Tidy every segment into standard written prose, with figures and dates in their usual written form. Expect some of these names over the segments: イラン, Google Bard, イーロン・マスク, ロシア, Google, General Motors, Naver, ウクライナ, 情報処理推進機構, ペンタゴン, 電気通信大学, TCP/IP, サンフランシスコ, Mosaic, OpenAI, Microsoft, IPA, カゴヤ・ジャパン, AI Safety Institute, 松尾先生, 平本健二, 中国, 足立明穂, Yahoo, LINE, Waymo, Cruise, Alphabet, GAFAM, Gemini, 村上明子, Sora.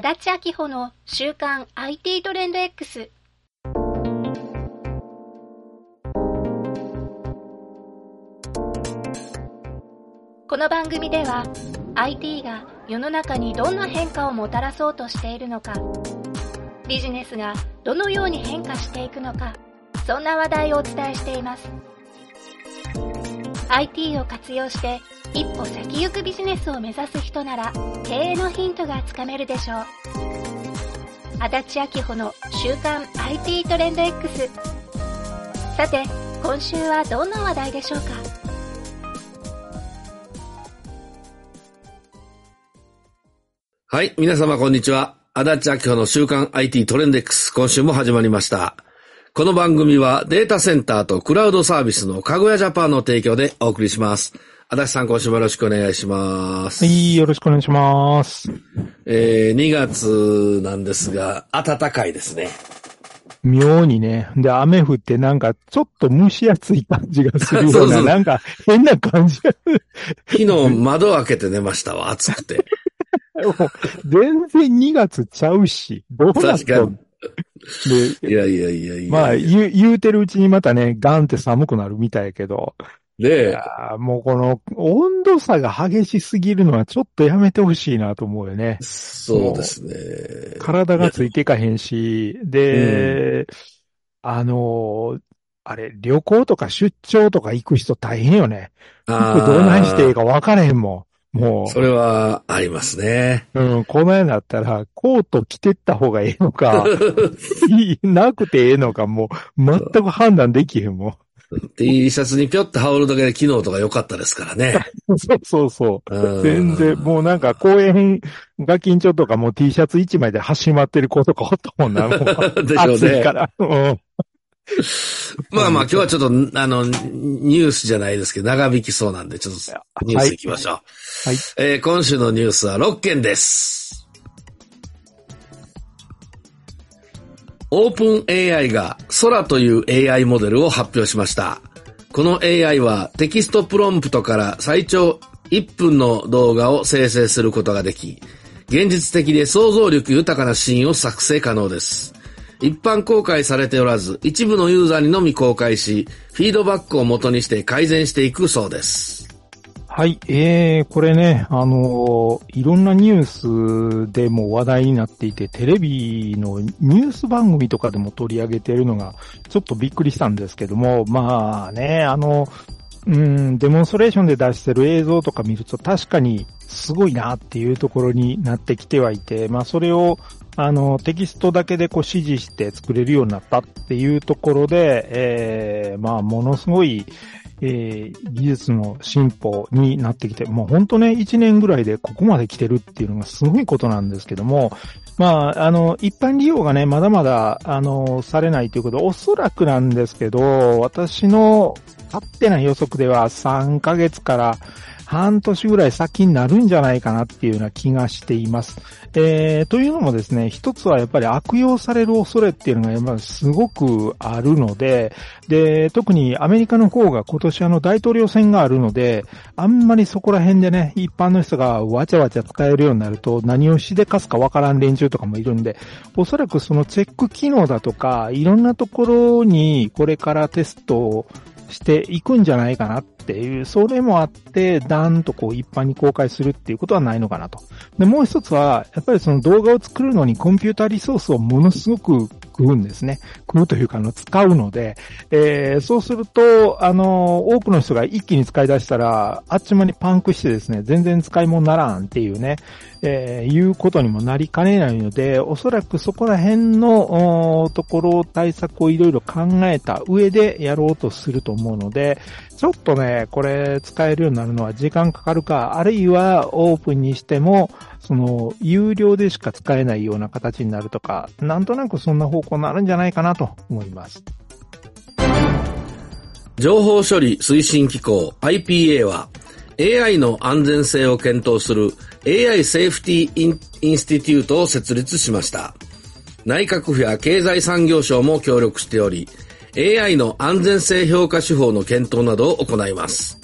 足立明穂の週刊 IT トレンド X。 この番組では IT が世の中にどんな変化をもたらそうとしているのか、ビジネスがどのように変化していくのか、そんな話題をお伝えしています。 IT を活用して一歩先行くビジネスを目指す人なら経営のヒントがつかめるでしょう。足立明穂の週刊 IT トレンド X。 さて、今週はどんな話題でしょうか。はい、皆様こんにちは。足立明穂の週刊 IT トレンド X、 今週も始まりました。この番組はデータセンターとクラウドサービスのかぐやジャパンの提供でお送りします。足立さん、今週もよろしくお願いします。はい、よろしくお願いします。2月なんですが、暖かいですね。妙にね。で、雨降ってなんか、ちょっと蒸し暑い感じがするような、そうそう、なんか変な感じが。昨日窓開けて寝ましたわ、暑くて。全然2月ちゃうし、どうなったの？いやいやいやいや。まあ、言うてるうちにまたね、ガンって寒くなるみたいやけど。で、いやもうこの温度差が激しすぎるのはちょっとやめてほしいなと思うよね。そうですね。体がついていかへんし、で、うん、あれ、旅行とか出張とか行く人大変よね。どうなんしていいか分からへんもん。もう。それはありますね。うん、この辺だったらコート着てった方がいいのか、なくていいのか、もう全く判断できへんもん。T シャツにぴょっと羽織るだけで機能とか良かったですからね。そうそうそう。全然、もうなんか公園が緊張とかも T シャツ1枚で端まってる子とかおったもんな。もうでしょうね。暑いから。うん、まあまあ今日はちょっと、ニュースじゃないですけど、長引きそうなんで、ちょっとニュース行きましょう。はい。今週のニュースは6件です。オープン AI が空という AI モデルを発表しました。この AI はテキストプロンプトから最長1分の動画を生成することができ、現実的で想像力豊かなシーンを作成可能です。一般公開されておらず、一部のユーザーにのみ公開し、フィードバックを元にして改善していくそうです。はい、これね、いろんなニュースでも話題になっていて、テレビのニュース番組とかでも取り上げているのが、ちょっとびっくりしたんですけども、まあね、デモンストレーションで出してる映像とか見ると確かにすごいなっていうところになってきてはいて、まあそれを、テキストだけでこう指示して作れるようになったっていうところで、まあものすごい、技術の進歩になってきて、もうほんとね、1年ぐらいでここまで来てるっていうのがすごいことなんですけども、まあ、一般利用がね、まだまだ、されないということで、おそらくなんですけど、私の勝手な予測では3ヶ月から半年ぐらい先になるんじゃないかなっていうような気がしています。というのもですね、一つはやっぱり悪用される恐れっていうのがやっぱりすごくあるので、で、特にアメリカの方が今年大統領選があるので、あんまりそこら辺でね、一般の人がわちゃわちゃ使えるようになると何をしでかすかわからん連中とかもいるんで、おそらくそのチェック機能だとか、いろんなところにこれからテストをしていくんじゃないかなっていう、それもあって、だんとこう一般に公開するっていうことはないのかなと。で、もう一つは、やっぱりその動画を作るのにコンピュータリソースをものすごく食うんですね。食うというか使うので、そうすると、多くの人が一気に使い出したら、あっちまにパンクしてですね、全然使い物にならんっていうね、いうことにもなりかねないので、おそらくそこら辺のところ対策をいろいろ考えた上でやろうとすると思うので、ちょっとね、これ使えるようになるのは時間かかるか、あるいはオープンにしても、その、有料でしか使えないような形になるとか、なんとなくそんな方向になるんじゃないかなと思います。情報処理推進機構 IPA は、AI の安全性を検討する AI Safety Institute を設立しました。内閣府や経済産業省も協力しており、AI の安全性評価手法の検討などを行います。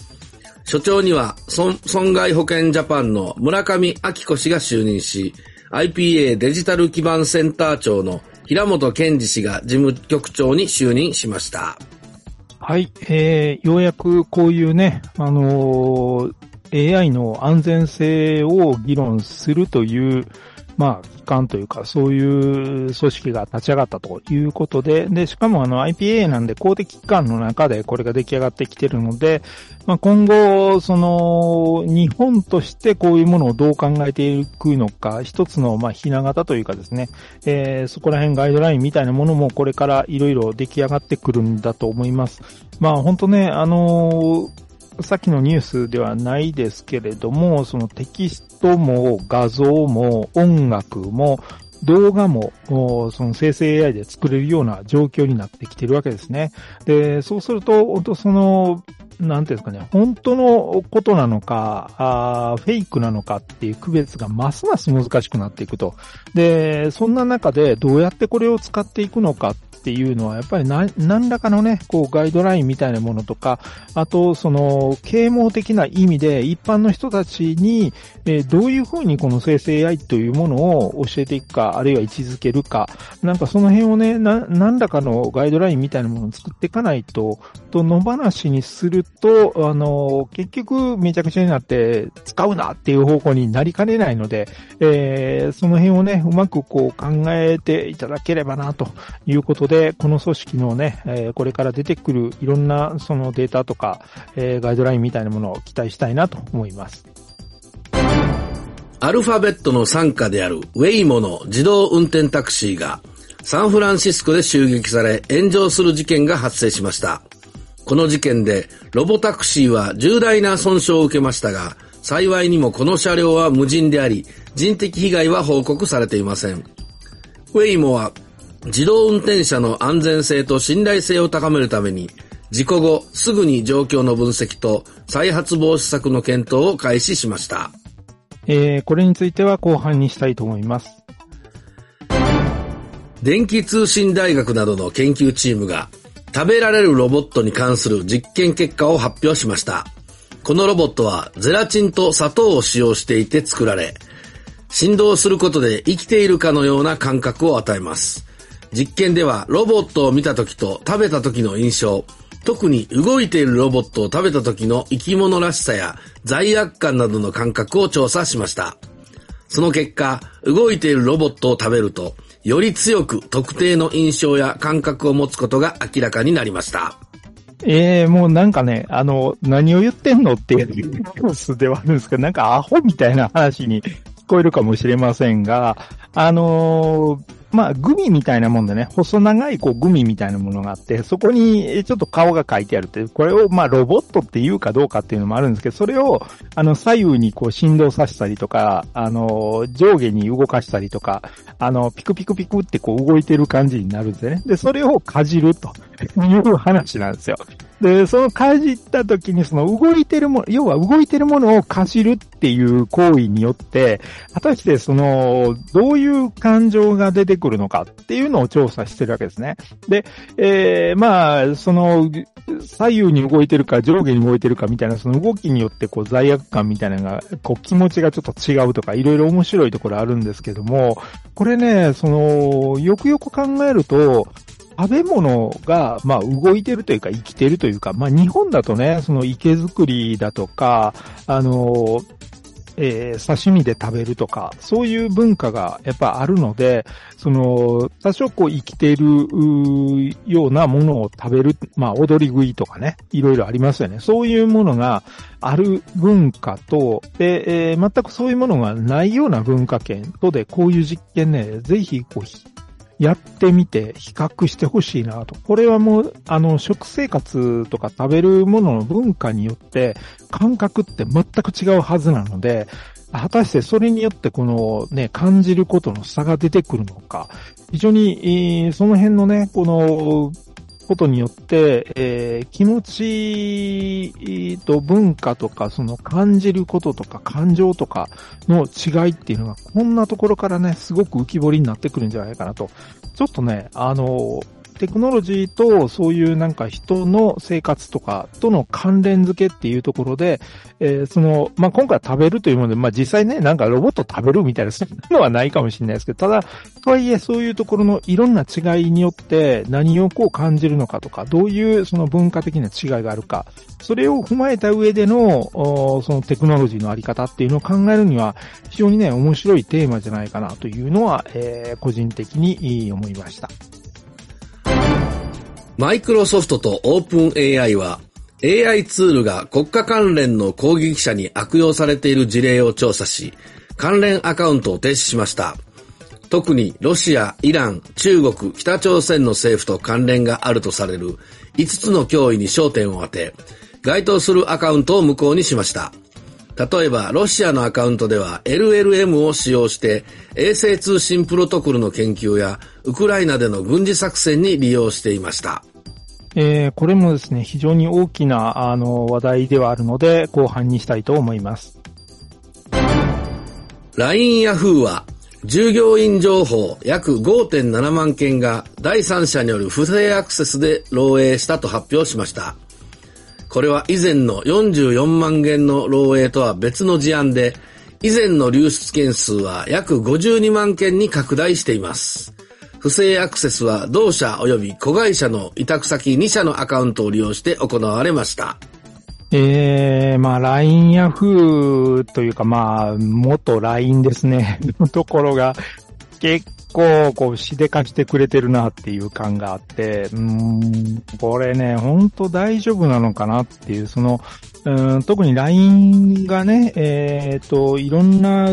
所長には損害保険ジャパンの村上明子氏が就任し、IPA デジタル基盤センター長の平本健二氏が事務局長に就任しました。はい、ようやくこういうね、AI の安全性を議論するという、まあ、機関というか、そういう組織が立ち上がったということで、で、しかもIPA なんで公的機関の中でこれが出来上がってきてるので、まあ、今後、日本としてこういうものをどう考えていくのか、一つの、まあ、ひな形というかですね、そこら辺ガイドラインみたいなものもこれからいろいろ出来上がってくるんだと思います。まあ、本当ね、さっきのニュースではないですけれども、そのテキストも画像も音楽も動画もその生成 AI で作れるような状況になってきてるわけですね。で、そうすると本当なんていうんですかね、本当のことなのか、フェイクなのかっていう区別がますます難しくなっていくと。で、そんな中でどうやってこれを使っていくのかっていうのは、やっぱり何らかのね、こうガイドラインみたいなものとか、あと啓蒙的な意味で一般の人たちに、どういうふうにこの生成 AI というものを教えていくか、あるいは位置づけるか、なんかその辺をね、何らかのガイドラインみたいなものを作っていかないと野放しにすると、結局めちゃくちゃになって使うなっていう方向になりかねないので、その辺をね、うまくこう考えていただければなということで、この組織のね、これから出てくるいろんなそのデータとか、ガイドラインみたいなものを期待したいなと思います。アルファベットの傘下であるウェイモの自動運転タクシーがサンフランシスコで襲撃され炎上する事件が発生しました。この事件でロボタクシーは重大な損傷を受けましたが、幸いにもこの車両は無人であり、人的被害は報告されていません。ウェイモは自動運転車の安全性と信頼性を高めるために、事故後すぐに状況の分析と再発防止策の検討を開始しました。これについては後半にしたいと思います。電気通信大学などの研究チームが食べられるロボットに関する実験結果を発表しました。このロボットはゼラチンと砂糖を使用していて作られ、振動することで生きているかのような感覚を与えます。実験ではロボットを見た時と食べた時の印象、特に動いているロボットを食べた時の生き物らしさや罪悪感などの感覚を調査しました。その結果、動いているロボットを食べると、より強く特定の印象や感覚を持つことが明らかになりました。もうなんかね、何を言ってんのっていうコースではあるんですけど、なんかアホみたいな話に聞こえるかもしれませんが、まあ、グミみたいなもんでね、細長いこうグミみたいなものがあって、そこにちょっと顔が書いてあるって、これをまあロボットっていうかどうかっていうのもあるんですけど、それを左右にこう振動させたりとか、上下に動かしたりとか、ピクピクピクってこう動いてる感じになるんですよね。で、それをかじるという話なんですよ。で、そのかじった時に動いてるもの、要は動いてるものをかじるっていう行為によって、果たしてどういう感情が出てくるのかっていうのを調査してるわけですね。で、まあ、左右に動いてるか上下に動いてるかみたいな、その動きによってこう罪悪感みたいなのが、こう気持ちがちょっと違うとか、いろいろ面白いところあるんですけども、これね、よくよく考えると、食べ物が、まあ、動いてるというか、生きてるというか、まあ、日本だとね、池づりだとか、刺身で食べるとか、そういう文化がやっぱあるので、多少こう生きているようなものを食べる、まあ踊り食いとかね、いろいろありますよね。そういうものがある文化と、で、全くそういうものがないような文化圏とで、こういう実験ね、ぜひこう、やってみて比較してほしいなと。これはもう、食生活とか食べるものの文化によって感覚って全く違うはずなので、果たしてそれによってこのね、感じることの差が出てくるのか。非常に、その辺のね、この、ことによって、気持ちと文化とか、感じることとか感情とかの違いっていうのが、こんなところからね、すごく浮き彫りになってくるんじゃないかなと。ちょっとね、テクノロジーとそういうなんか人の生活とかとの関連付けっていうところで、まあ、今回は食べるというもので、まあ、実際ね、なんかロボット食べるみたいなのはないかもしれないですけど、ただ、とはいえそういうところのいろんな違いによって何をこう感じるのかとか、どういうその文化的な違いがあるか、それを踏まえた上での、そのテクノロジーのあり方っていうのを考えるには、非常にね、面白いテーマじゃないかなというのは、個人的に思いました。マイクロソフトとオープン AI は AI ツールが国家関連の攻撃者に悪用されている事例を調査し、関連アカウントを停止しました。特にロシア、イラン、中国、北朝鮮の政府と関連があるとされる5つの脅威に焦点を当て、該当するアカウントを無効にしました。例えばロシアのアカウントでは LLM を使用して衛星通信プロトコルの研究やウクライナでの軍事作戦に利用していました。これもですね、非常に大きな話題ではあるので後半にしたいと思います。 LINE ヤフーは従業員情報約 5.7 万件が第三者による不正アクセスで漏洩したと発表しました。これは以前の44万件の漏洩とは別の事案で、以前の流出件数は約52万件に拡大しています。不正アクセスは同社及び子会社の委託先2社のアカウントを利用して行われました。まあ LINE ヤフーというか、まあ元 LINE ですねのところが結構こうしでかしてくれてるなっていう感があって、これね、本当大丈夫なのかなっていう、その特に LINE がね、いろんな、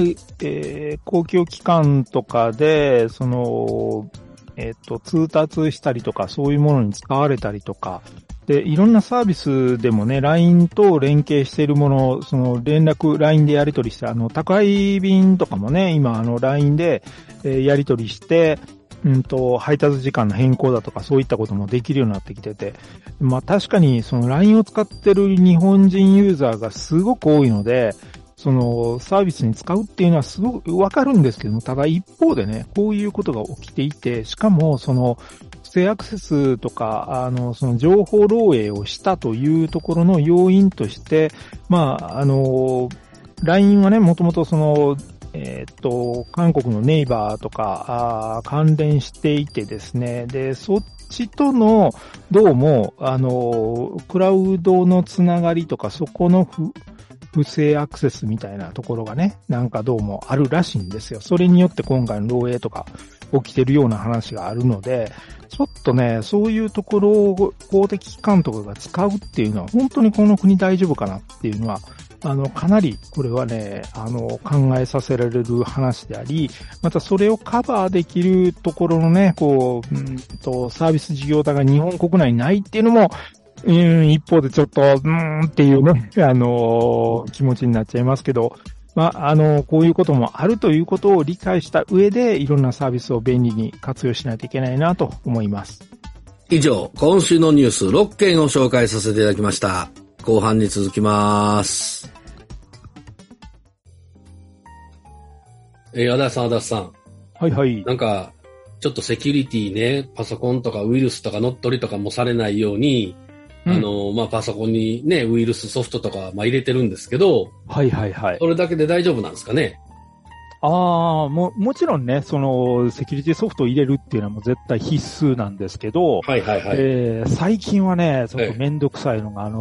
公共機関とかでその通達したりとか、そういうものに使われたりとかで、いろんなサービスでもね、LINE と連携しているもの、その連絡、LINE でやり取りして、宅配便とかもね、今LINE でやり取りして、配達時間の変更だとか、そういったこともできるようになってきてて、まあ確かにその LINE を使ってる日本人ユーザーがすごく多いので、そのサービスに使うっていうのはすごくわかるんですけども、ただ一方でね、こういうことが起きていて、しかもその不正アクセスとか、その情報漏洩をしたというところの要因として、まあ、LINE はね、もともとその、韓国のネイバーとか、関連していてですね、で、そっちとの、どうも、クラウドのつながりとか、そこの不正アクセスみたいなところがね、なんかどうもあるらしいんですよ。それによって今回の漏洩とか起きてるような話があるので、ちょっとね、そういうところを公的機関とかが使うっていうのは、本当にこの国大丈夫かなっていうのは、かなりこれはね、考えさせられる話であり、またそれをカバーできるところのね、こう、サービス事業体が日本国内にないっていうのも、一方でちょっと、っていうね、気持ちになっちゃいますけど、まあ、こういうこともあるということを理解した上で、いろんなサービスを便利に活用しないといけないなと思います。以上、今週のニュース6件を紹介させていただきました。後半に続きます。足立さん。はいはい。なんか、ちょっとセキュリティね、パソコンとかウイルスとか乗っ取りとかもされないように、まあ、パソコンにね、ウイルスソフトとか、まあ、入れてるんですけど。はいはいはい。それだけで大丈夫なんですかね。ああ、もちろんね、その、セキュリティソフトを入れるっていうのはもう絶対必須なんですけど。はいはいはい。最近はね、ちょっとめんどくさいのが、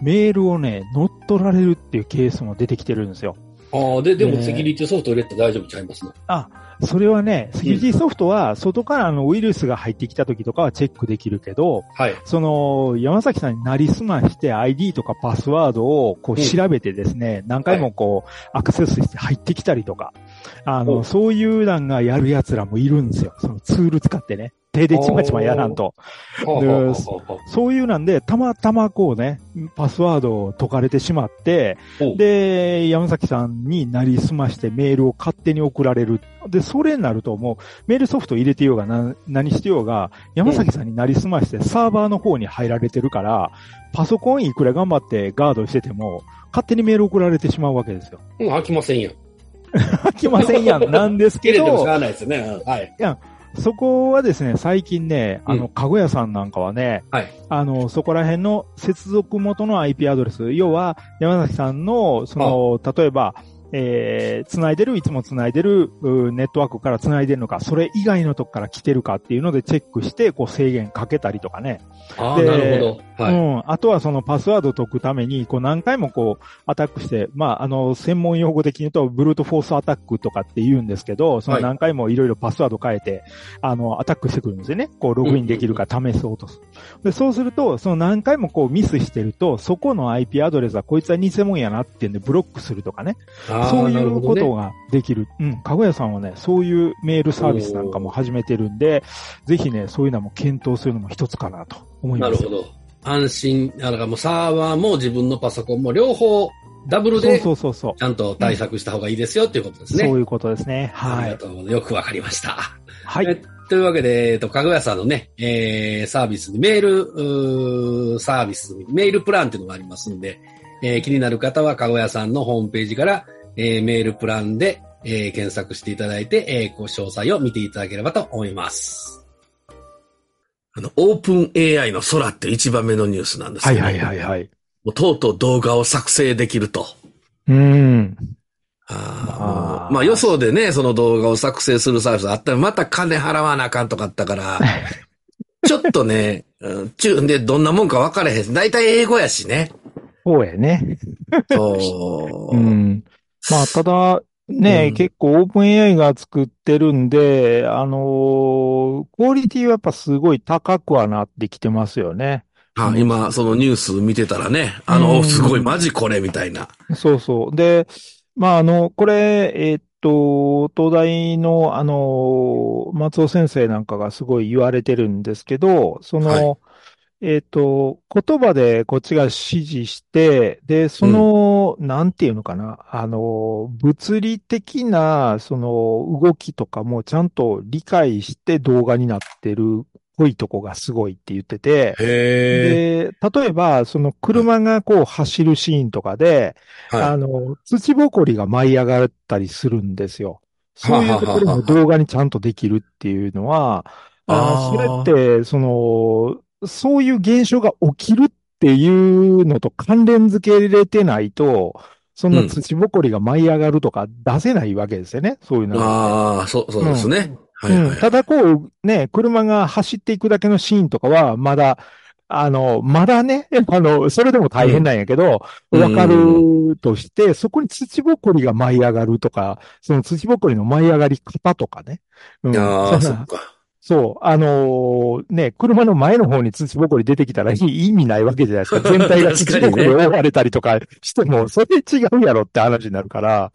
メールをね、乗っ取られるっていうケースも出てきてるんですよ。ああ、でもセキュリティソフト入れて大丈夫ちゃいますね。あ、それはね、セキュリティソフトは外からウイルスが入ってきた時とかはチェックできるけど、はい、その山崎さんになりすまして ID とかパスワードをこう調べてですね、何回もこうアクセスして入ってきたりとか、そういうなんかやる奴らもいるんですよ。そのツール使ってね。手でちまちまやらんと。そういうなんで、たまたまこうね、パスワードを解かれてしまって、で、山崎さんになりすましてメールを勝手に送られる。で、それになるともう、メールソフト入れてようが何してようが、山崎さんになりすましてサーバーの方に入られてるから、パソコンいくら頑張ってガードしてても、勝手にメール送られてしまうわけですよ。飽きませんやん。なんですけど。切れてもしゃあないですよね。はい。いやそこはですね、最近ね、かごやさんなんかはね、はい、そこら辺の接続元の IP アドレス、要は、山崎さんの、例えば、繋いでる、いつも繋いでる、ネットワークから繋いでるのか、それ以外のとこから来てるかっていうのでチェックして、こう制限かけたりとかね。ああ、なるほど。はい。うん。あとはそのパスワードを解くために、こう何回もこうアタックして、まあ、専門用語的に言うと、ブルートフォースアタックとかって言うんですけど、その何回もいろいろパスワード変えて、アタックしてくるんですよね。こう、ログインできるか試そうとする。で、そうすると、その何回もこうミスしてると、そこの IP アドレスはこいつは偽物やなっていうんでブロックするとかね。そういうことができる。うん。かごやさんはね、そういうメールサービスなんかも始めてるんで、ぜひね、そういうのも検討するのも一つかなと思います。なるほど。安心、なんかもうサーバーも自分のパソコンも両方ダブルで、そうそうそう。ちゃんと対策した方がいいですよっていうことですね。そういうことですね。はい。ありがとうございます。よくわかりました。はい。というわけで、かごやさんのね、サービスにメールプランっていうのがありますんで、気になる方はかごやさんのホームページから、メールプランで、検索していただいて、詳細を見ていただければと思います。オープン AI の空って1番目のニュースなんですけど、はいはいはいはい。もうとうとう動画を作成できると。まあ予想でね、その動画を作成するサービスあったらまた金払わなあかんとかあったから、ちょっとね、でどんなもんか分からへん。だいたい英語やしね。そうやね。そう。うん。まあ、ただ、ね、結構オープン AI が作ってるんで、クオリティはやっぱすごい高くはなってきてますよね。はあ、今、そのニュース見てたらね、すごいマジこれみたいな。そうそう。で、まあ、これ、東大の、松尾先生なんかがすごい言われてるんですけど、はい言葉でこっちが指示して、で、なんていうのかな、物理的な、動きとかもちゃんと理解して動画になってるっぽいとこがすごいって言ってて、で、例えば、車がこう走るシーンとかで、はい、土ぼこりが舞い上がったりするんですよ。そういうところも動画にちゃんとできるっていうのは、それって、そういう現象が起きるっていうのと関連付け入れてないと、そんな土ぼこりが舞い上がるとか出せないわけですよね。そういうのは。ああ、そうですね。はいはい。ただこう、ね、車が走っていくだけのシーンとかは、まだ、まだね、それでも大変なんやけど、わかるとして、そこに土ぼこりが舞い上がるとか、その土ぼこりの舞い上がり方とかね。ああ、そっか。そう。ね、車の前の方に土ぼこり出てきたら意味ないわけじゃないですか。全体が土ぼこりを覆われたりとかしても、それ違うやろって話になるから、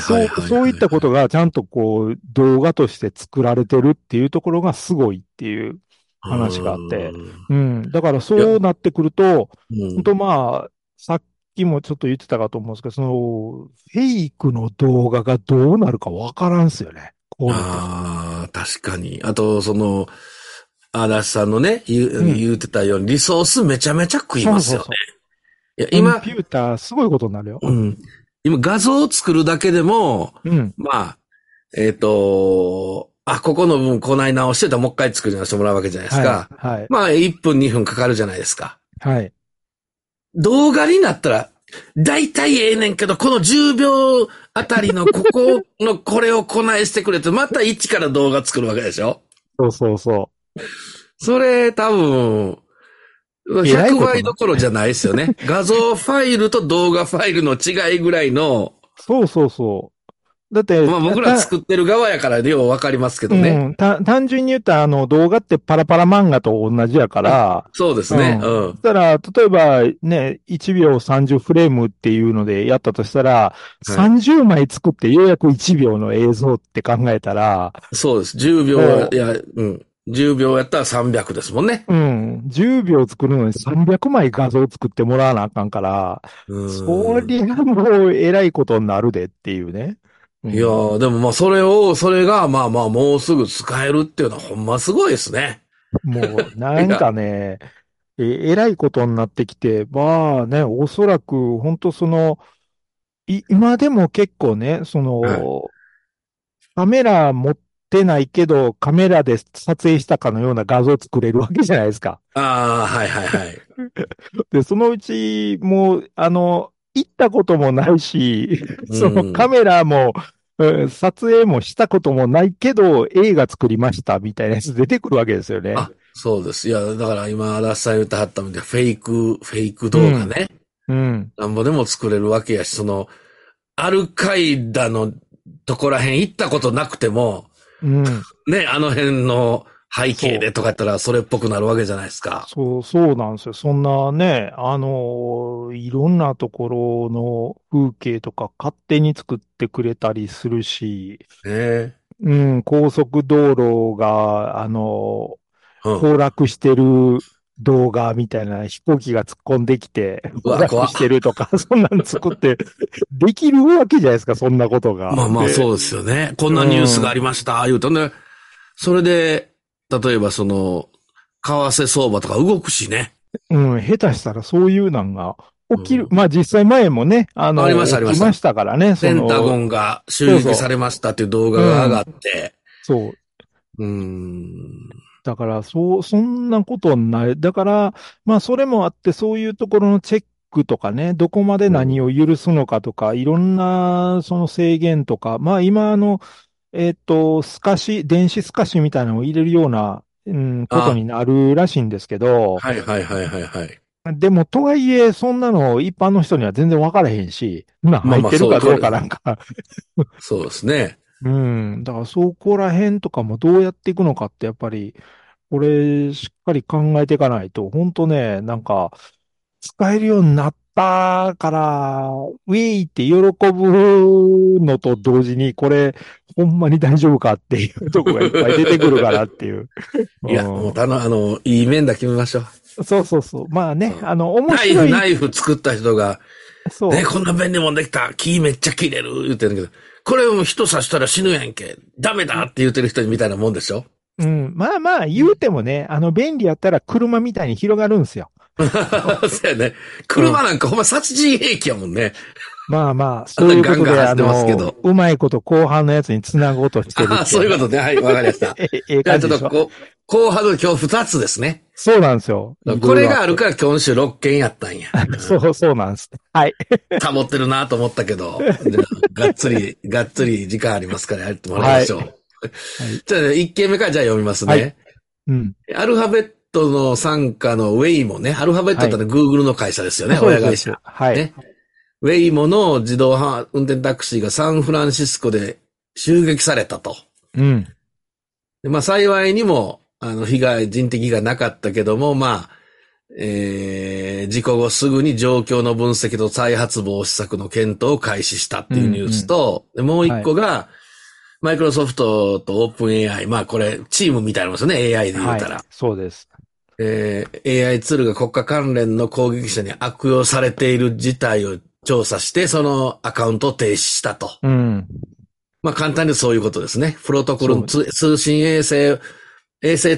そういったことがちゃんとこう、動画として作られてるっていうところがすごいっていう話があって。うん。だからそうなってくると、本当まあ、さっきもちょっと言ってたかと思うんですけど、フェイクの動画がどうなるかわからんすよね。ああ、確かに。あと、足立さんのね、言うてたように、リソースめちゃめちゃ食いますよね。いや、今。コンピューター、すごいことになるよ。うん。今、画像を作るだけでも、まあ、ここの分、こない直してたらもう一回作り直してもらうわけじゃないですか。はい。はい、まあ、1分、2分かかるじゃないですか。はい。動画になったら、だいたいええねんけど、この10秒あたりのここのこれをこないしてくれて、また一から動画作るわけでしょ？そうそうそう。それ多分、100倍どころじゃないですよね。画像ファイルと動画ファイルの違いぐらいの。そうそうそう。だって。まあ僕ら作ってる側やからようわかりますけどね。うん、単純に言ったら動画ってパラパラ漫画と同じやから。そうですね。うん。だから、例えばね、1秒30フレームっていうのでやったとしたら、30枚作ってようやく1秒の映像って考えたら。そうです。10秒やったら300ですもんね。うん。10秒作るのに300枚画像作ってもらわなあかんから、そりゃもう偉いことになるでっていうね。いやー、でもまあそれがまあまあもうすぐ使えるっていうのはほんますごいですね。もうなんかね、偉いことになってきて、まあね、おそらく本当今でも結構ね、カメラ持っててないけど、カメラで撮影したかのような画像を作れるわけじゃないですか。ああ、はいはいはい。で、そのうち、もう、行ったこともないし、そのカメラも、撮影もしたこともないけど、映画作りましたみたいなやつ出てくるわけですよね。あ、そうです。いや、だから今、足立さん言ってはったみたいな、フェイク動画ね。うん。なんぼでも作れるわけやし、その、アルカイダのとこら辺行ったことなくても、うん、ね、あの辺の背景でとかやったらそれっぽくなるわけじゃないですか。そうなんですよ。そんなね、いろんなところの風景とか勝手に作ってくれたりするし、うん、高速道路が、崩落してる動画みたいな飛行機が突っ込んできて、崩落してるとか、そんなの作って、できるわけじゃないですか、そんなことが。まあまあそうですよね。こんなニュースがありました、言うとね。それで、例えばその、為替相場とか動くしね。うん、下手したらそういうなんが起きる。うん、まあ実際前もね、起きましたからね。ペンタゴンが襲撃されましたっていう動画が上がって。そう。だから、そんなことはない。だから、まあ、それもあって、そういうところのチェックとかね、どこまで何を許すのかとか、いろんな、その制限とか、まあ、今、電子透かしみたいなのを入れるような、ことになるらしいんですけど。はいはいはいはいはい。でも、とはいえ、そんなの一般の人には全然分からへんし、入ってるかどうかなんか。そうですね。うん。だからそこら辺とかもどうやっていくのかってやっぱり、これしっかり考えていかないと、本当ね、なんか、使えるようになったから、ウィーって喜ぶのと同時に、これ、ほんまに大丈夫かっていうとこがいっぱい出てくるからっていう。いや、もういい面だ決めましょう。そう。まあね、面白い。ナイフ作った人が、そう。ね、こんな便利もんできた。木めっちゃ切れる言ってるけど。これも人刺したら死ぬやんけ。ダメだって言うてる人みたいなもんでしょ？うん。まあまあ言うてもね、便利やったら車みたいに広がるんですよ。そうやね。車なんかほんま殺人兵器やもんね。まあまあ、そういうことで、うまいこと後半のやつに繋ごうとしてる。ああ、そういうことね。はい、わかりました。ちょっと後半の今日2つですね。そうなんですよ。これがあるから今週6件やったんや。そうなんです。はい。保ってるなと思ったけど、がっつり時間ありますからやってもらいましょう。はい、じゃあ1件目からじゃあ読みますね。はい、うん。アルファベットの傘下のウェイモね。アルファベットってのは Google の会社ですよね。はい、親会社。はい。ね、ウェイモの自動運転タクシーがサンフランシスコで襲撃されたと。うん。でまあ幸いにも、人的被害なかったけども、まあ、事故後すぐに状況の分析と再発防止策の検討を開始したっていうニュースと、でもう一個が、マイクロソフトとオープン AI、まあこれ、チームみたいなもんですよね、AI で言うたら。はい、そうです。AI ツールが国家関連の攻撃者に悪用されている事態を調査して、そのアカウントを停止したと。うん、まあ簡単にそういうことですね。プロトコルの通信衛星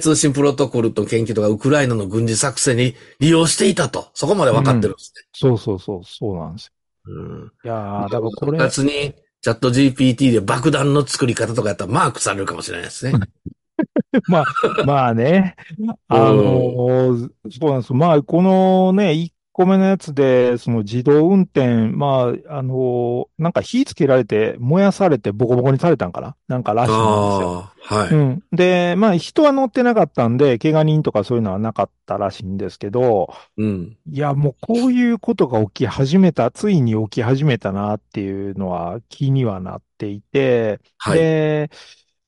通信プロトコルと研究とかウクライナの軍事作戦に利用していたと。そこまで分かってるんですね。うん、そうなんですよ。うん。いやー、だからこれ。別に、チャット GPT で爆弾の作り方とかやったらマークされるかもしれないですね。まあね。そうなんです。まあ、このね、1個目のやつで、その自動運転、まあ、なんか火つけられて、燃やされてボコボコにされたんかななんからしいんですよ。はい、うん。で、まあ人は乗ってなかったんで、怪我人とかそういうのはなかったらしいんですけど、うん。いや、もうこういうことがついに起き始めたなっていうのは気にはなっていて、はい。で、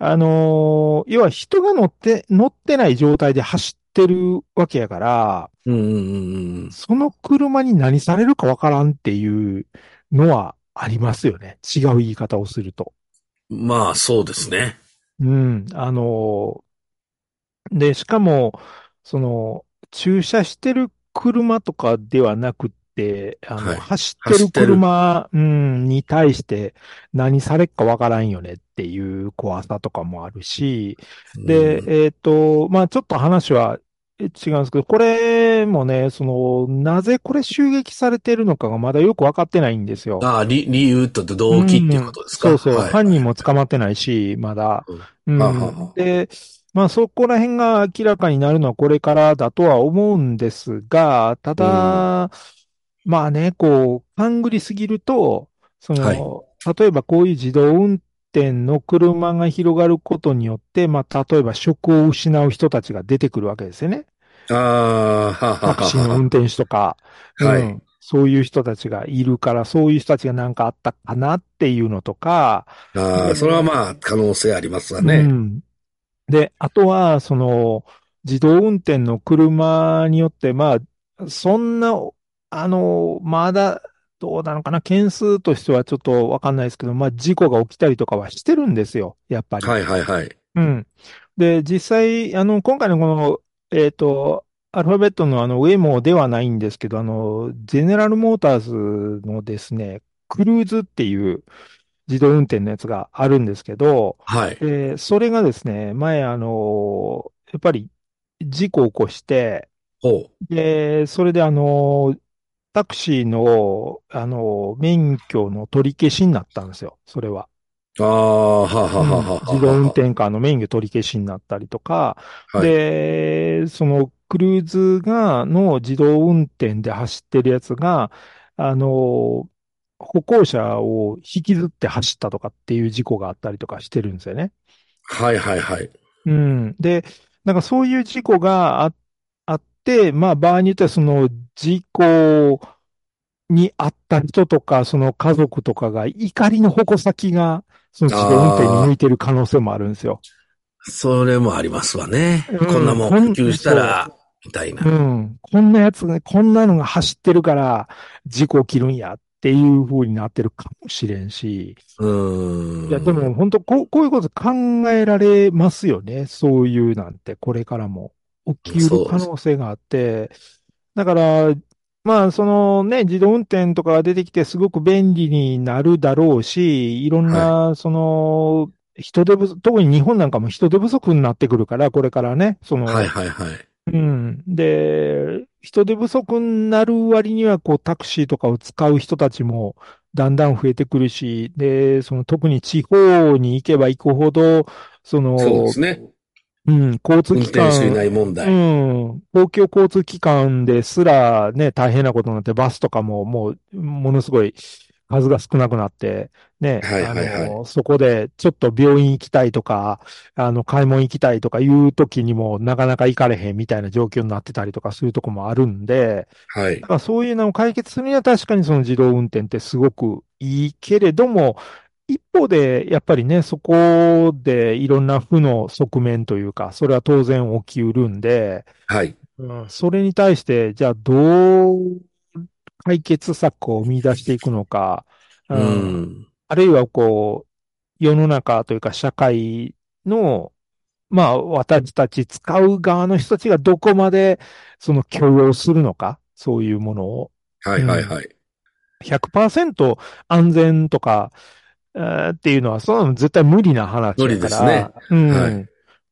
要は人が乗ってない状態で走ってるわけやから、その車に何されるかわからんっていうのはありますよね。違う言い方をすると。まあそうですね。うん、で、しかも、駐車してる車とかではなくて、走ってる車、に対して何されっかわからんよねっていう怖さとかもあるし、で、まあちょっと話は、違うんですけど、これもね、なぜこれ襲撃されてるのかがまだよくわかってないんですよ。理由と動機っていうことですか。そうそう、はい。犯人も捕まってないし、まだ。で、まあそこら辺が明らかになるのはこれからだとは思うんですが、ただ、まあね、勘ぐりすぎると、例えばこういう自動運転の車が広がることによって、まあ、例えば職を失う人たちが出てくるわけですよね。タクシーの運転手とか、そういう人たちがいるから、そういう人たちがなんかあったかなっていうのとか。それはまあ、可能性ありますわね。で、あとは、自動運転の車によって、まあ、そんな、まだ、どうなのかな、件数としてはちょっとわかんないですけど、まあ事故が起きたりとかはしてるんですよ、やっぱり。で、実際、今回のこの、アルファベットのウェモではないんですけど、ゼネラルモーターズのですね、クルーズっていう自動運転のやつがあるんですけど、それがですね、前やっぱり事故を起こして、で、それでタクシーの、免許の取り消しになったんですよ、それは。自動運転カーの免許取り消しになったりとか、で、クルーズが、の自動運転で走ってるやつが、歩行者を引きずって走ったとかっていう事故があったりとかしてるんですよね。で、なんかそういう事故があって、まあ場合によっては事故にあった人とか、家族とかが怒りの矛先が、自動運転に向いてる可能性もあるんですよ。それもありますわね。こんなもん普及したら、みたいな。こんなやつね、こんなのが走ってるから、事故起きるんやっていう風になってるかもしれんし。いや、でも本当こういうこと考えられますよね。そういうなんて、これからも起きる可能性があって。だから、まあ、自動運転とかが出てきてすごく便利になるだろうし、いろんな、人手不足、特に日本なんかも人手不足になってくるから、これからね、で、人手不足になる割には、タクシーとかを使う人たちも、だんだん増えてくるし、で、特に地方に行けば行くほど、そうですね。交通機関。運転手いない問題。公共交通機関ですらね、大変なことになって、バスとかももう、ものすごい数が少なくなって、ね、そこでちょっと病院行きたいとか、買い物行きたいとかいう時にもなかなか行かれへんみたいな状況になってたりとかするとこもあるんで、だからそういうのを解決するには確かに自動運転ってすごくいいけれども、一方で、やっぱりね、そこでいろんな負の側面というか、それは当然起きうるんで、それに対して、じゃあどう解決策を見出していくのか、あるいは世の中というか社会の、まあ私たち使う側の人たちがどこまで許容するのか、そういうものを。100% 安全とか、っていうのは、絶対無理な話だから。無理ですね。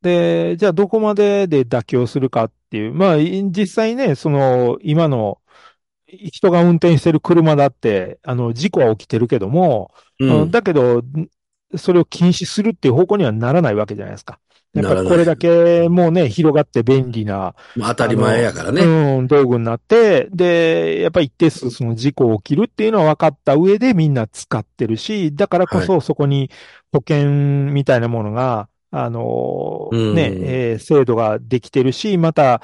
で、じゃあどこまでで妥協するかっていう。まあ、実際ね、今の人が運転してる車だって、事故は起きてるけども、だけど、それを禁止するっていう方向にはならないわけじゃないですか。やっぱりこれだけもうね、広がって便利な。当たり前やからね。道具になって、で、やっぱり一定数事故起きるっていうのは分かった上でみんな使ってるし、だからこそそこに保険みたいなものが、制度ができてるし、また、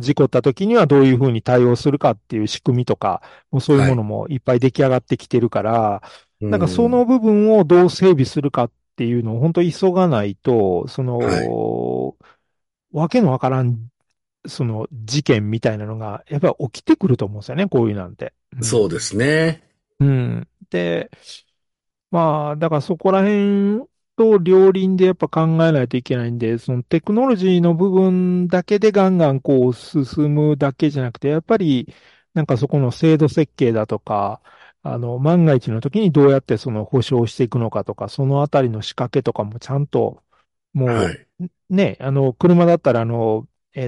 事故った時にはどういうふうに対応するかっていう仕組みとか、もうそういうものもいっぱい出来上がってきてるから、なんかその部分をどう整備するかっていうのを本当急がないと、わけのわからん、事件みたいなのが、やっぱり起きてくると思うんですよね、こういうなんて。そうですね。で、まあ、だからそこら辺と両輪でやっぱ考えないといけないんで、テクノロジーの部分だけでガンガン進むだけじゃなくて、やっぱり、なんかそこの制度設計だとか、万が一の時にどうやって保障していくのかとか、そのあたりの仕掛けとかもちゃんと、もう、ね、車だったら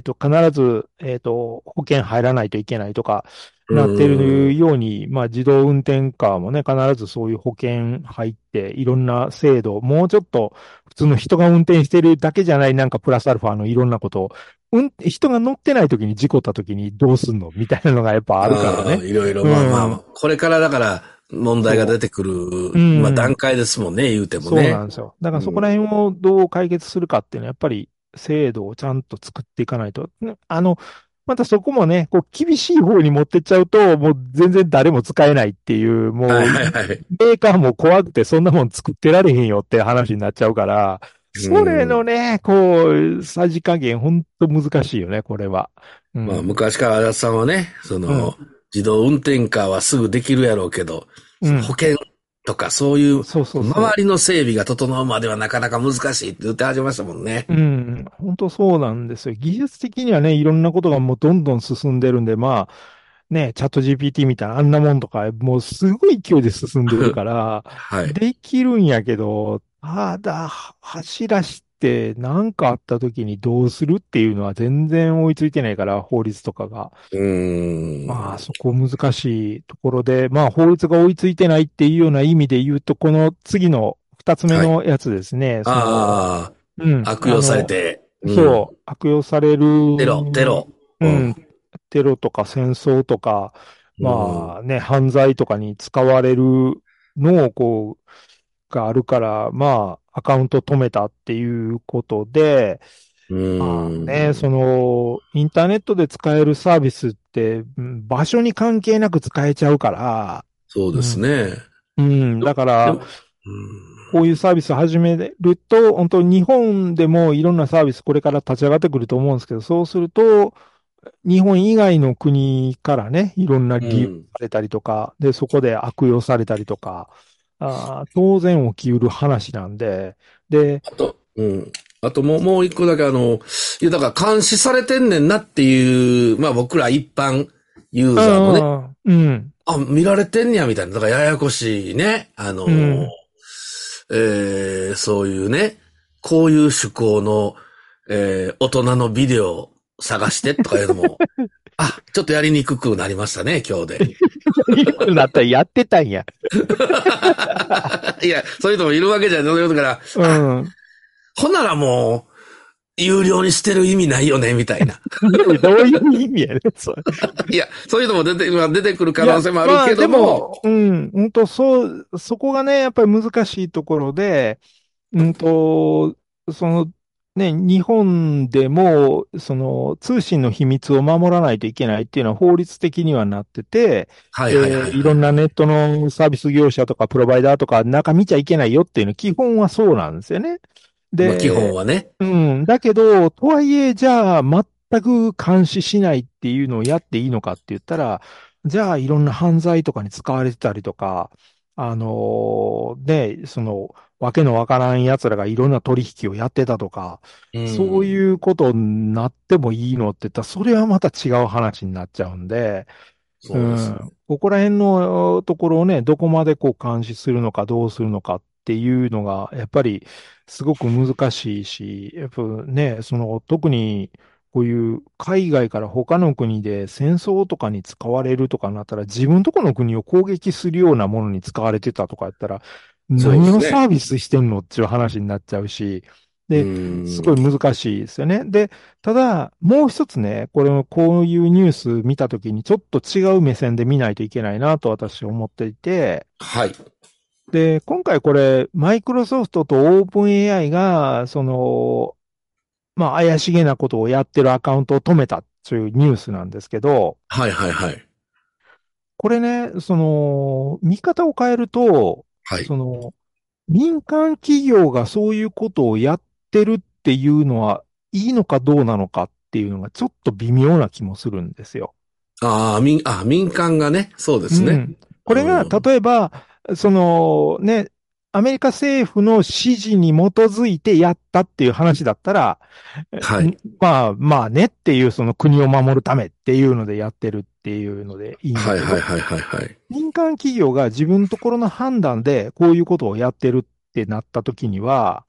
必ず、保険入らないといけないとか、なってるように、まあ自動運転カーもね、必ずそういう保険入って、いろんな制度、もうちょっと普通の人が運転してるだけじゃない、なんかプラスアルファのいろんなことを、人が乗ってない時に事故った時にどうすんのみたいなのがやっぱあるからね。いろいろ、まあ、これからだから、問題が出てくる、まあ段階ですもんね、言うてもね。そうなんですよ。だからそこら辺をどう解決するかっていうのは、やっぱり制度をちゃんと作っていかないと。またそこもね、こう厳しい方に持ってっちゃうと、もう全然誰も使えないっていう、もう、メーカーも怖くてそんなもん作ってられへんよって話になっちゃうから、それのね、こう、さじ加減、ほんと難しいよね、これは。まあ、昔から足立さんはね、自動運転カーはすぐできるやろうけど、保険とかそういう、周りの整備が整うまではなかなか難しいって言って始めましたもんね。うん、本当そうなんですよ。技術的にはね、いろんなことがもうどんどん進んでるんで、まあ、ね、チャット GPT みたいなあんなもんとか、もうすごい勢いで進んでるから、できるんやけど、ただ、走らして何かあった時にどうするっていうのは全然追いついてないから、法律とかが。まあ、そこ難しいところで、まあ、法律が追いついてないっていうような意味で言うと、この次の二つ目のやつですね。悪用されて。そう、悪用される。テロ。うん。テロとか戦争とか、まあね、犯罪とかに使われるのをこう、があるから、まあ、アカウント止めたっていうことで、まあね、インターネットで使えるサービスって、場所に関係なく使えちゃうから。そうですね。だから、こういうサービス始めると、本当日本でもいろんなサービスこれから立ち上がってくると思うんですけど、そうすると、日本以外の国からね、いろんな利用されたりとか、で、そこで悪用されたりとか、当然起きうる話なんで、で、あともう一個だけいやだから監視されてんねんなっていう、まあ僕ら一般ユーザーもね、見られてんねやみたいな、だからややこしいね、そういうね、こういう趣向の、大人のビデオ探してとかいうのも、ちょっとやりにくくなりましたね、今日で。だったらやってたんや。いや、そういう人もいるわけじゃないから、ほんならもう、有料にしてる意味ないよね、みたいな。どういう意味やねん、それ。いや、そういうのも出てくる可能性もあるけども。まあ、本当そこがね、やっぱり難しいところで、ね、日本でも、通信の秘密を守らないといけないっていうのは法律的にはなってて、いろんなネットのサービス業者とかプロバイダーとか中見ちゃいけないよっていうの、基本はそうなんですよね。で、基本はね。だけど、とはいえ、じゃあ、全く監視しないっていうのをやっていいのかって言ったら、じゃあ、いろんな犯罪とかに使われてたりとか、で、わけのわからん奴らがいろんな取引をやってたとか、そういうことになってもいいのって言ったら、それはまた違う話になっちゃうんで、そうですね。ここら辺のところをね、どこまでこう監視するのかどうするのかっていうのが、やっぱりすごく難しいし、やっぱね、特にこういう海外から他の国で戦争とかに使われるとかなったら、自分とこの国を攻撃するようなものに使われてたとかやったら、何をサービスしてんのっていう話になっちゃうし、すごい難しいですよね。で、ただ、もう一つね、こういうニュース見たときに、ちょっと違う目線で見ないといけないなと私思っていて、で、今回マイクロソフトとオープン AI が、まあ、怪しげなことをやってるアカウントを止めたというニュースなんですけど、これね、見方を変えると、民間企業がそういうことをやってるっていうのはいいのかどうなのかっていうのがちょっと微妙な気もするんですよ。民間がね、そうですね。これが、例えば、ね、アメリカ政府の指示に基づいてやったっていう話だったら、まあねっていう、国を守るためっていうのでやってるっていうのでいいんだけど。民間企業が自分のところの判断でこういうことをやってるってなった時には、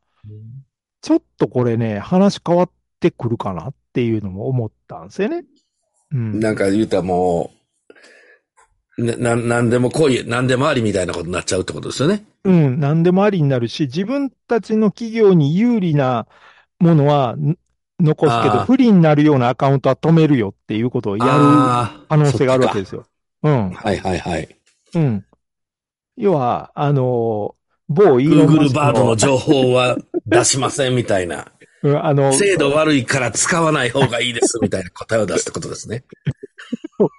ちょっとこれね、話変わってくるかなっていうのも思ったんですよね。うん、なんか言うたらもう、なんでもこういう、なんでもありみたいなことになっちゃうってことですよね。うん、なんでもありになるし、自分たちの企業に有利なものは残すけど、不利になるようなアカウントは止めるよっていうことをやる可能性があるわけですよ。うん。はいはいはい。うん。要は、某Google Bardの情報は出しませんみたいな。うん、精度悪いから使わない方がいいですみたいな答えを出すってことですね。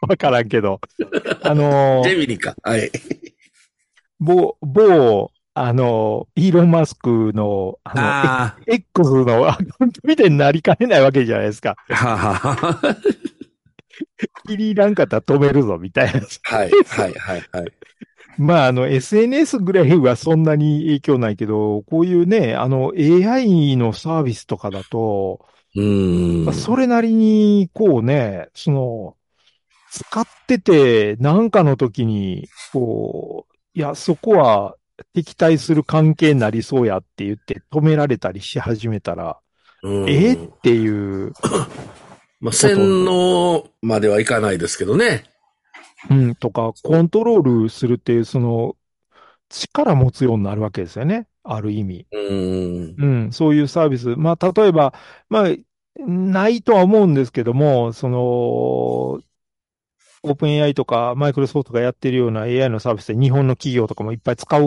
わからんけど。ジェミリか。はい。某、イーロン・マスクの、X のアカウントみたいになりかねないわけじゃないですか。ははは。気に入らんかったら止めるぞ、みたいな。はい、はい、はい、はい。まあ、SNS ぐらいはそんなに影響ないけど、こういうね、AI のサービスとかだと、それなりに、こうね、使ってて、なんかの時に、こう、いや、そこは敵対する関係になりそうやって言って止められたりし始めたら、っていう。まあ、洗脳まではいかないですけどね。うん、とか、コントロールするっていう、力持つようになるわけですよね。ある意味。うん、そういうサービス。まあ、例えば、まあ、ないとは思うんですけども、オープン AI とか、マイクロソフトがやってるような AI のサービスで日本の企業とかもいっぱい使っ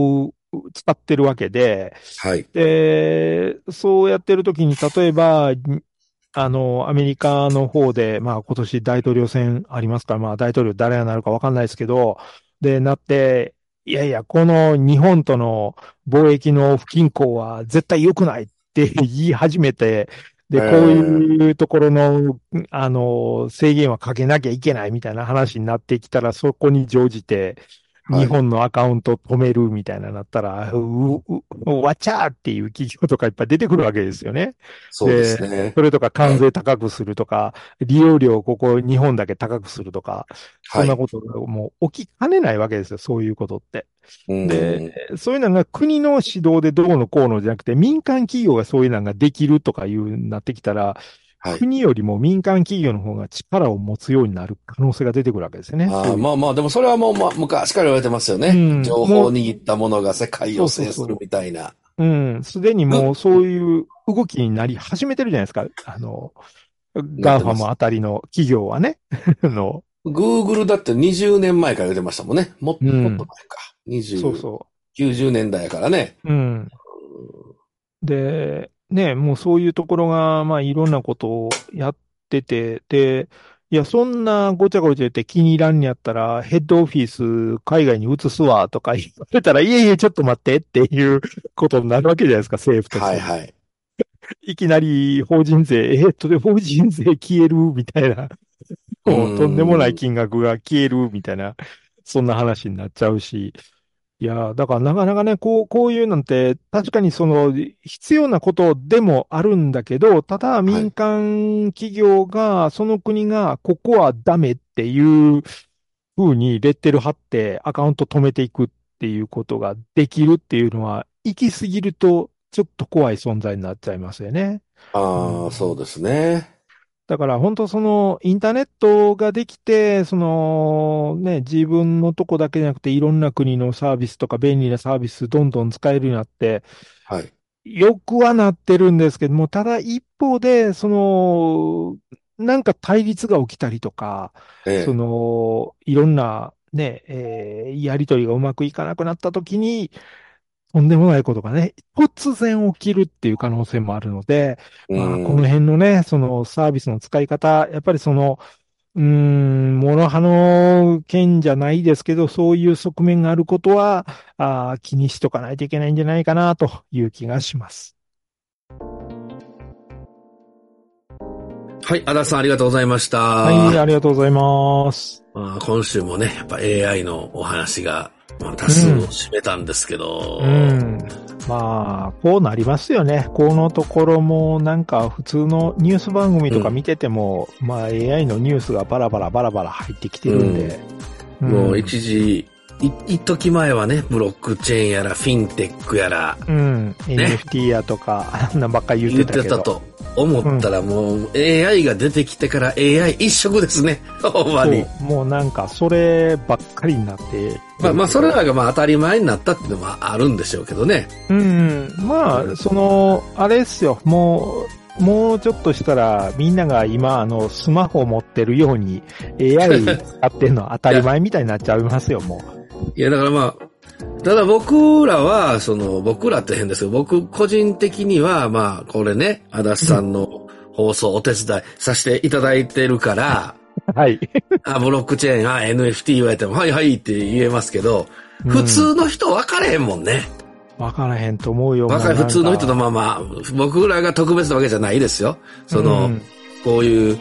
てるわけで、はい。で、そうやってるときに、例えば、アメリカの方で、まあ今年大統領選ありますから、まあ大統領誰がなるかわかんないですけど、で、なって、いやいや、この日本との貿易の不均衡は絶対良くないって言い始めて、で、こういうところの、制限はかけなきゃいけないみたいな話になってきたら、そこに乗じて、日本のアカウント止めるみたいななったら、はい、わちゃーっていう企業とかいっぱい出てくるわけですよね。そうですね。それとか関税高くするとか、はい、利用料をここ日本だけ高くするとか、そんなこともう起きかねないわけですよ、そういうことって。で、そういうのが国の指導でどうのこうのじゃなくて、民間企業がそういうのができるとかいうなってきたら、国よりも民間企業の方が力を持つようになる可能性が出てくるわけですよね。まあまあ、でもそれはもう、まあ、昔から言われてますよね。うん、情報を握ったものが世界を制するみたいな。うん。すでにもうそういう動きになり始めてるじゃないですか。ガーファムあたりの企業はね。Google だって20年前から言ってましたもんね。もっと前か。90年代やからね。うん。で、ね、もうそういうところが、まあいろんなことをやってて、で、いや、そんなごちゃごちゃ言って気に入らんにやったら、ヘッドオフィス海外に移すわとか言われたら、いえいえ、ちょっと待ってっていうことになるわけじゃないですか、政府として。はいはい。いきなり法人税、法人税消えるみたいな、こう、とんでもない金額が消えるみたいな、そんな話になっちゃうし、いや、だからなかなかね、こういうなんて、確かに必要なことでもあるんだけど、ただ民間企業が、その国が、ここはダメっていう風にレッテル貼って、アカウント止めていくっていうことができるっていうのは、行き過ぎると、ちょっと怖い存在になっちゃいますよね。そうですね。だから本当インターネットができて、ね、自分のとこだけじゃなくていろんな国のサービスとか便利なサービスどんどん使えるようになって、はい。よくはなってるんですけども、ただ一方で、なんか対立が起きたりとか、いろんなね、やりとりがうまくいかなくなった時に、とんでもないことがね、突然起きるっていう可能性もあるので、まあ、この辺のね、サービスの使い方、やっぱりモノハの件じゃないですけど、そういう側面があることは、気にしとかないといけないんじゃないかなという気がします。はい、安田さんありがとうございました。はい、ありがとうございます。まあ、今週もね、やっぱ AI のお話が、まあ、多数を占めたんですけど、まあこうなりますよね。このところもなんか普通のニュース番組とか見てても、まあ AI のニュースがバラバラ入ってきてるんで、もう一時一時前はね、ブロックチェーンやら、フィンテックやら、うん、ね、NFT やとか、あんなばっかり言ってたけど。言ってたと思ったら、もう AI が出てきてから AI 一色ですね。ほんまに。もうなんか、そればっかりになって。まあ、それらがまあ当たり前になったっていうのもあるんでしょうけどね。うん、まあ、その、あれですよ、もうちょっとしたら、みんなが今、スマホを持ってるように AI 使ってるのは当たり前みたいになっちゃいますよ、もう。いやだからまあ、ただ僕らは、僕らって変ですけど、僕個人的には、まあ、これね、足立さんの放送お手伝いさせていただいてるから、はい。ブロックチェーン、NFT 言われても、はいはいって言えますけど、普通の人分かれへんもんね。分からへんと思うよ。普通の人のまま、僕らが特別なわけじゃないですよ。こういう、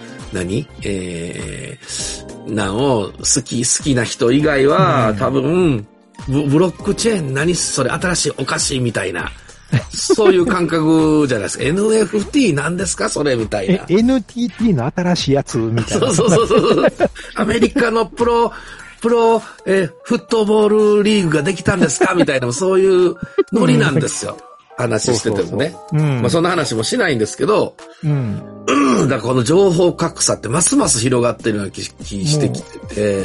なんを好きな人以外は多分ブロックチェーン何それ新しいおかしいみたいなそういう感覚じゃないですか。NFT 何ですかそれみたいな。NTT の新しいやつみたいな。そう。アメリカのプロフットボールリーグができたんですかみたいなそういうノリなんですよ。話しててもね。まあそんな話もしないんですけど、だからこの情報格差ってますます広がってるような気してきてて、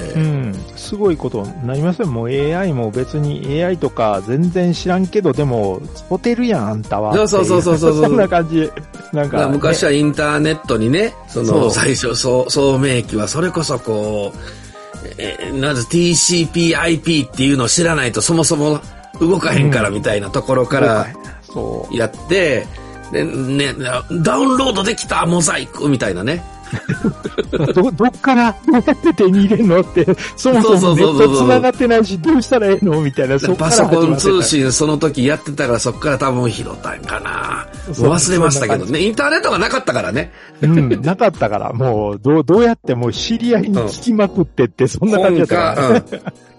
すごいことになりますよ。もう AI も別に AI とか全然知らんけどでもホテルやんあんたは。そうそんな感じ。なんか、ね、昔はインターネットにね、最初そう明記はそれこそこう、TCP/IP っていうのを知らないとそもそも動かへんからみたいなところから。そうやってで、ね、ダウンロードできたモザイクみたいなねどっから手に入れんのってそもそもネット繋がってないしどうしたらええのみたいなそっからパソコン通信その時やってたからそっから多分拾ったんかな忘れましたけどねインターネットがなかったからねなかったからもうどうやってもう知り合いに聞きまくってってそんな感じだったか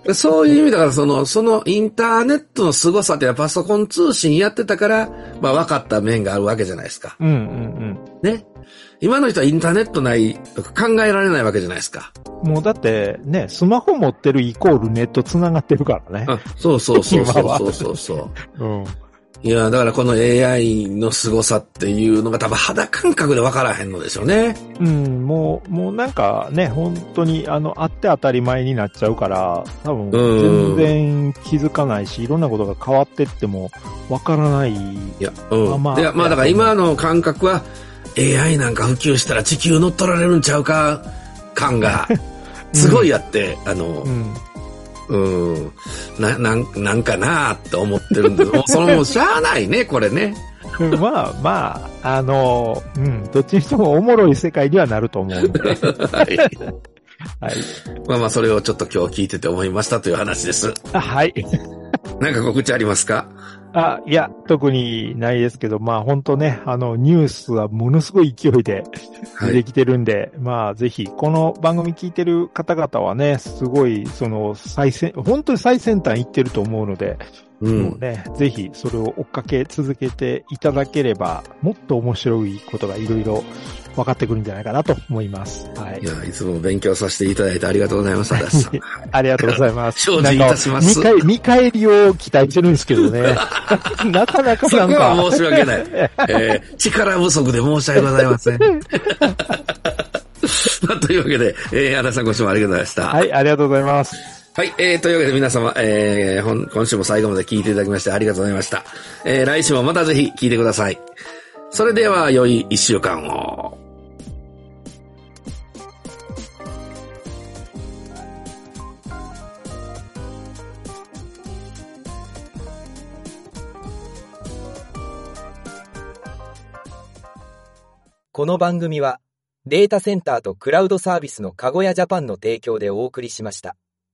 ら、そういう意味だからそのインターネットの凄さってパソコン通信やってたから、まあ分かった面があるわけじゃないですか。ね。今の人はインターネットない、考えられないわけじゃないですか。もうだってね、スマホ持ってるイコールネット繋がってるからね。そう。いや、だからこの AI の凄さっていうのが多分肌感覚で分からへんのでしょうね。もうなんかね、本当にあって当たり前になっちゃうから、多分全然気づかないし、いろんなことが変わってっても分からない。まあだから今の感覚は AI なんか普及したら地球乗っ取られるんちゃうか感が、すごいあって、なんかなーって思ってるんです。そのもうしゃあないね、これね。まあ、どっちにしてもおもろい世界にはなると思うんで。はい。まあ、それをちょっと今日聞いてて思いましたという話です。はい。なんか告知ありますか？いや、特にないですけど、まあ本当ね、ニュースはものすごい勢いで出てきてるんで、まあぜひ、この番組聞いてる方々はね、すごい、本当に最先端行ってると思うので、もうね、ぜひそれを追っかけ続けていただければ、もっと面白いことがいろいろ分かってくるんじゃないかなと思います。はい。いや、いつも勉強させていただいてありがとうございます、私さん。ありがとうございます。精進いたします。見返りを期待してるんですけどね。なかなかそこは申し訳ない。力不足で申し訳ございません。まあ、というわけで、足立さんご視聴ありがとうございました。はい、ありがとうございます。はい、というわけで皆様、今週も最後まで聞いていただきましてありがとうございました。来週もまたぜひ聞いてください。それでは、良い一週間を。この番組は、データセンターとクラウドサービスのカゴヤジャパンの提供でお送りしました。